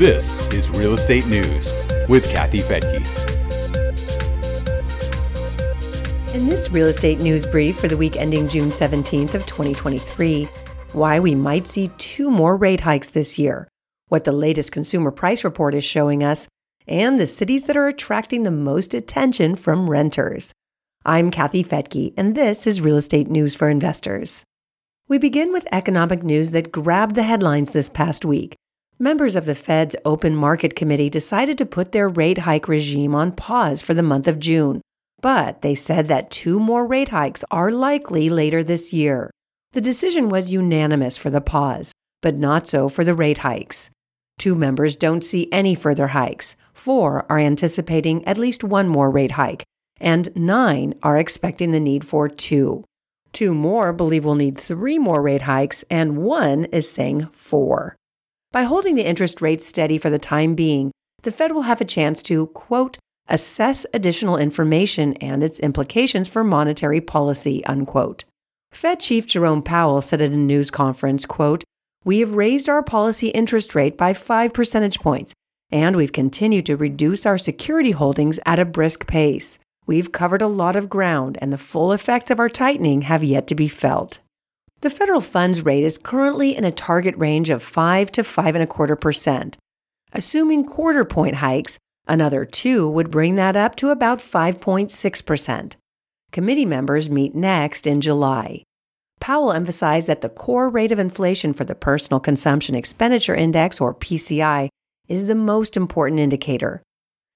This is Real Estate News with Kathy Fettke. In this Real Estate News Brief for the week ending June 17th of 2023, why we might see 2 more rate hikes this year, what the latest consumer price report is showing us, and the cities that are attracting the most attention from renters. I'm Kathy Fettke, and this is Real Estate News for Investors. We begin with economic news that grabbed the headlines this past week. Members of the Fed's Open Market Committee decided to put their rate hike regime on pause for the month of June, but they said that 2 more rate hikes are likely later this year. The decision was unanimous for the pause, but not so for the rate hikes. 2 members don't see any further hikes, 4 are anticipating at least 1 more rate hike, and 9 are expecting the need for 2. 2 more believe we'll need 3 more rate hikes, and 1 is saying 4. By holding the interest rate steady for the time being, the Fed will have a chance to, quote, assess additional information and its implications for monetary policy, unquote. Fed Chief Jerome Powell said at a news conference, quote, we have raised our policy interest rate by 5 percentage points, and we've continued to reduce our security holdings at a brisk pace. We've covered a lot of ground, and the full effects of our tightening have yet to be felt. The federal funds rate is currently in a target range of 5 to 5.25%. Assuming quarter-point hikes, another 2 would bring that up to about 5.6%. Committee members meet next in July. Powell emphasized that the core rate of inflation for the Personal Consumption Expenditure Index, or PCI, is the most important indicator.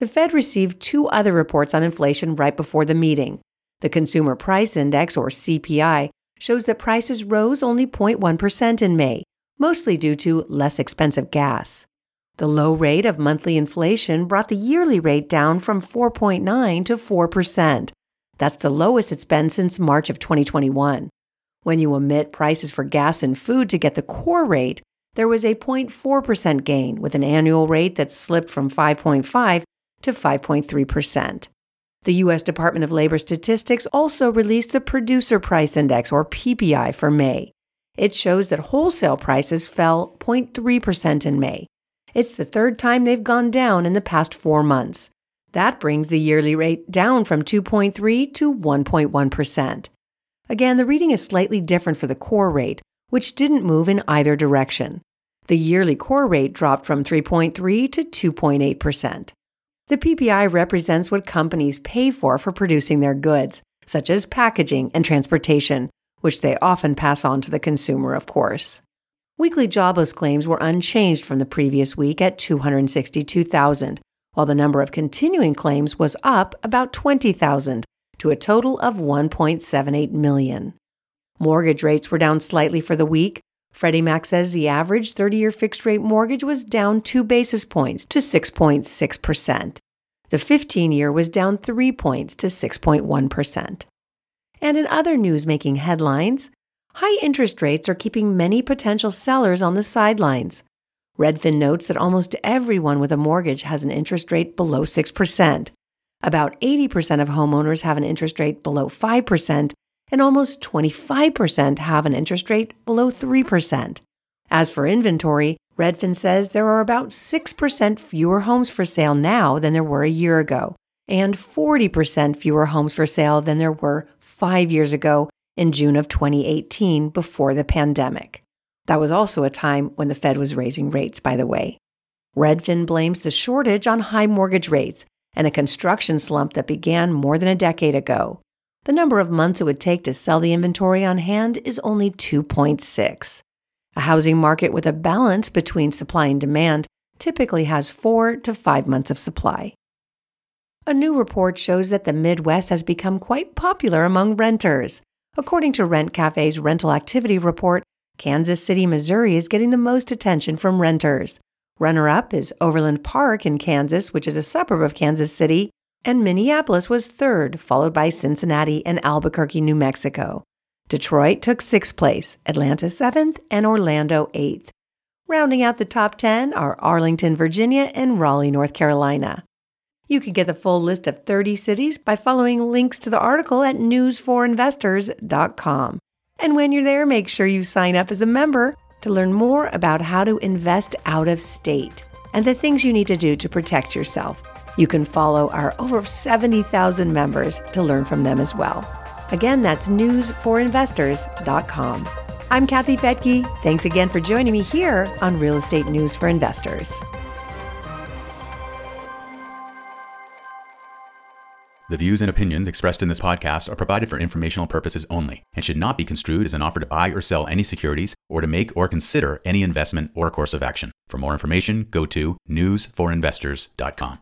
The Fed received 2 other reports on inflation right before the meeting. The Consumer Price Index, or CPI, shows that prices rose only 0.1% in May, mostly due to less expensive gas. The low rate of monthly inflation brought the yearly rate down from 4.9% to 4%. That's the lowest it's been since March of 2021. When you omit prices for gas and food to get the core rate, there was a 0.4% gain, with an annual rate that slipped from 5.5% to 5.3%. The U.S. Department of Labor Statistics also released the Producer Price Index, or PPI, for May. It shows that wholesale prices fell 0.3% in May. It's the 3rd time they've gone down in the past 4 months. That brings the yearly rate down from 2.3% to 1.1%. Again, the reading is slightly different for the core rate, which didn't move in either direction. The yearly core rate dropped from 3.3% to 2.8%. The PPI represents what companies pay for producing their goods, such as packaging and transportation, which they often pass on to the consumer, of course. Weekly jobless claims were unchanged from the previous week at 262,000, while the number of continuing claims was up about 20,000 to a total of 1.78 million. Mortgage rates were down slightly for the week. Freddie Mac says the average 30-year fixed-rate mortgage was down 2 basis points to 6.6%. The 15-year was down 3 points to 6.1%. And in other news making headlines, high interest rates are keeping many potential sellers on the sidelines. Redfin notes that almost everyone with a mortgage has an interest rate below 6%. About 80% of homeowners have an interest rate below 5%, and almost 25% have an interest rate below 3%. As for inventory, Redfin says there are about 6% fewer homes for sale now than there were a year ago, and 40% fewer homes for sale than there were 5 years ago in June of 2018 before the pandemic. That was also a time when the Fed was raising rates, by the way. Redfin blames the shortage on high mortgage rates and a construction slump that began more than a decade ago. The number of months it would take to sell the inventory on hand is only 2.6. A housing market with a balance between supply and demand typically has 4 to 5 months of supply. A new report shows that the Midwest has become quite popular among renters. According to Rent Cafe's rental activity report, Kansas City, Missouri is getting the most attention from renters. Runner-up is Overland Park in Kansas, which is a suburb of Kansas City, and Minneapolis was 3rd, followed by Cincinnati and Albuquerque, New Mexico. Detroit took 6th place, Atlanta 7th, and Orlando 8th. Rounding out the top 10 are Arlington, Virginia, and Raleigh, North Carolina. You can get the full list of 30 cities by following links to the article at newsforinvestors.com. And when you're there, make sure you sign up as a member to learn more about how to invest out of state. and the things you need to do to protect yourself. You can follow our over 70,000 members to learn from them as well. Again, that's newsforinvestors.com. I'm Kathy Fettke. Thanks again for joining me here on Real Estate News for Investors. The views and opinions expressed in this podcast are provided for informational purposes only and should not be construed as an offer to buy or sell any securities or to make or consider any investment or course of action. For more information, go to newsforinvestors.com.